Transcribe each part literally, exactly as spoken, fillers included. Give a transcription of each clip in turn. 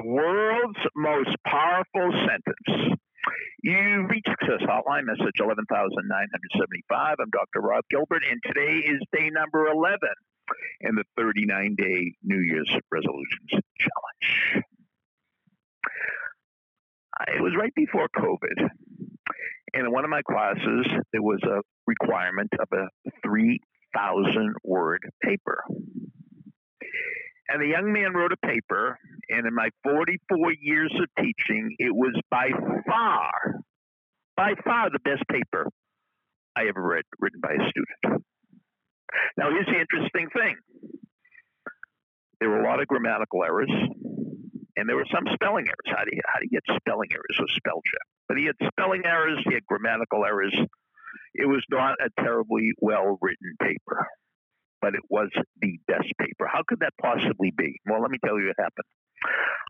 the world's most powerful sentence. You reach Success Hotline, message eleven thousand nine hundred seventy-five. I'm Doctor Rob Gilbert, and today is day number eleven in the thirty-nine day New Year's Resolutions Challenge. It was right before COVID, and in one of my classes, there was a requirement of a three thousand word paper. And the young man wrote a paper, and in my forty-four years of teaching, it was by far, by far the best paper I ever read, written by a student. Now, here's the interesting thing. There were a lot of grammatical errors, and there were some spelling errors. How do you, how do you get spelling errors with spell check? But he had spelling errors, he had grammatical errors. It was not a terribly well-written paper, but it was the best paper. How could that possibly be? Well, let me tell you what happened.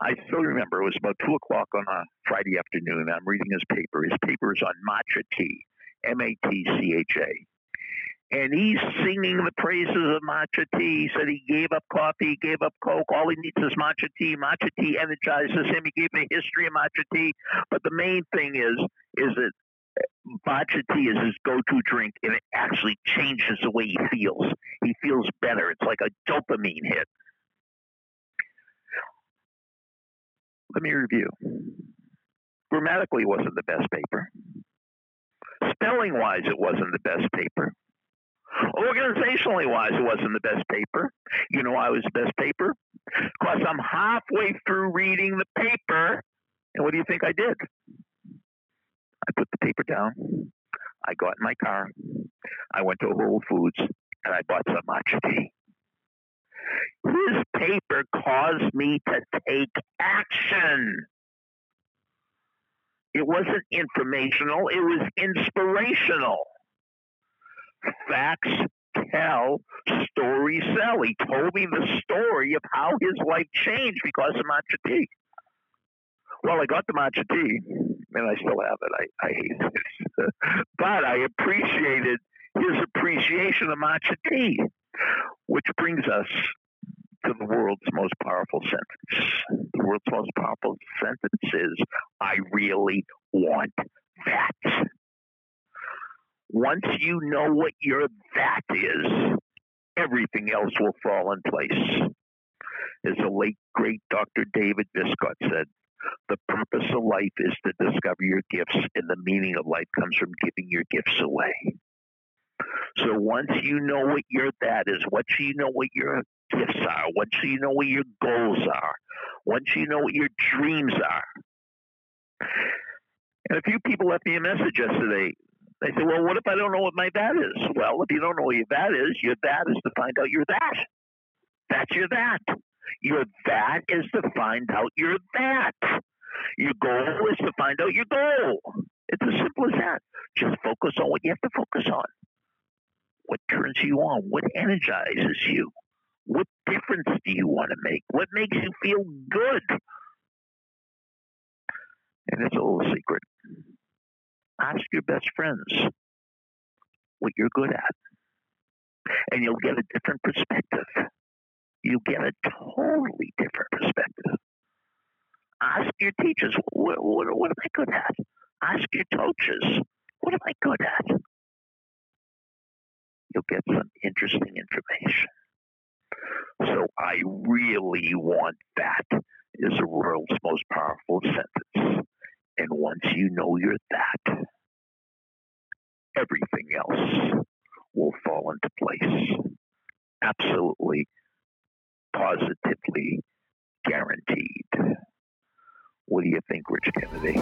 I still remember it was about two o'clock on a Friday afternoon. I'm reading his paper. His paper is on matcha tea, M A T C H A. And he's singing the praises of matcha tea. He said he gave up coffee, he gave up Coke. All he needs is matcha tea. Matcha tea energizes him. He gave me a history of matcha tea. But the main thing is, is that matcha tea is his go-to drink, and it actually changes the way he feels. He feels better. It's like a dopamine hit. Let me review. Grammatically, it wasn't the best paper. Spelling-wise, it wasn't the best paper. Organizationally-wise, it wasn't the best paper. You know why it was the best paper? Because I'm halfway through reading the paper, and what do you think I did? I put the paper down, I got in my car, I went to Whole Foods, and I bought some matcha tea. His paper caused me to take action. It wasn't informational, it was inspirational. Facts tell, stories sell. He told me the story of how his life changed because of matcha tea. Well, I got the matcha tea, and I still have it. I, I hate it. But I appreciated his appreciation of matcha tea, which brings us to the world's most powerful sentence. The world's most powerful sentence is, I really want that. Once you know what your that is, everything else will fall in place. As the late, great Doctor David Viscott said, the purpose of life is to discover your gifts, and the meaning of life comes from giving your gifts away. So once you know what your that is, once you know what your gifts are, once you know what your goals are, once you know what your dreams are. And a few people left me a message yesterday. They said, well, what if I don't know what my that is? Well, if you don't know what your that is, your that is to find out your that. That's your that. Your that is to find out your that. Your goal is to find out your goal. It's as simple as that. Just focus on what you have to focus on. What turns you on? What energizes you? What difference do you want to make? What makes you feel good? And it's a little secret. Ask your best friends what you're good at, and you'll get a different perspective. You get a totally different perspective. Ask your teachers, what, what, what am I good at? Ask your coaches, what am I good at? You'll get some interesting information. So I really want that is the world's most powerful sentence. And once you know you're that, everything else will fall into place. Absolutely, positively guaranteed. What do you think, Rich Kennedy?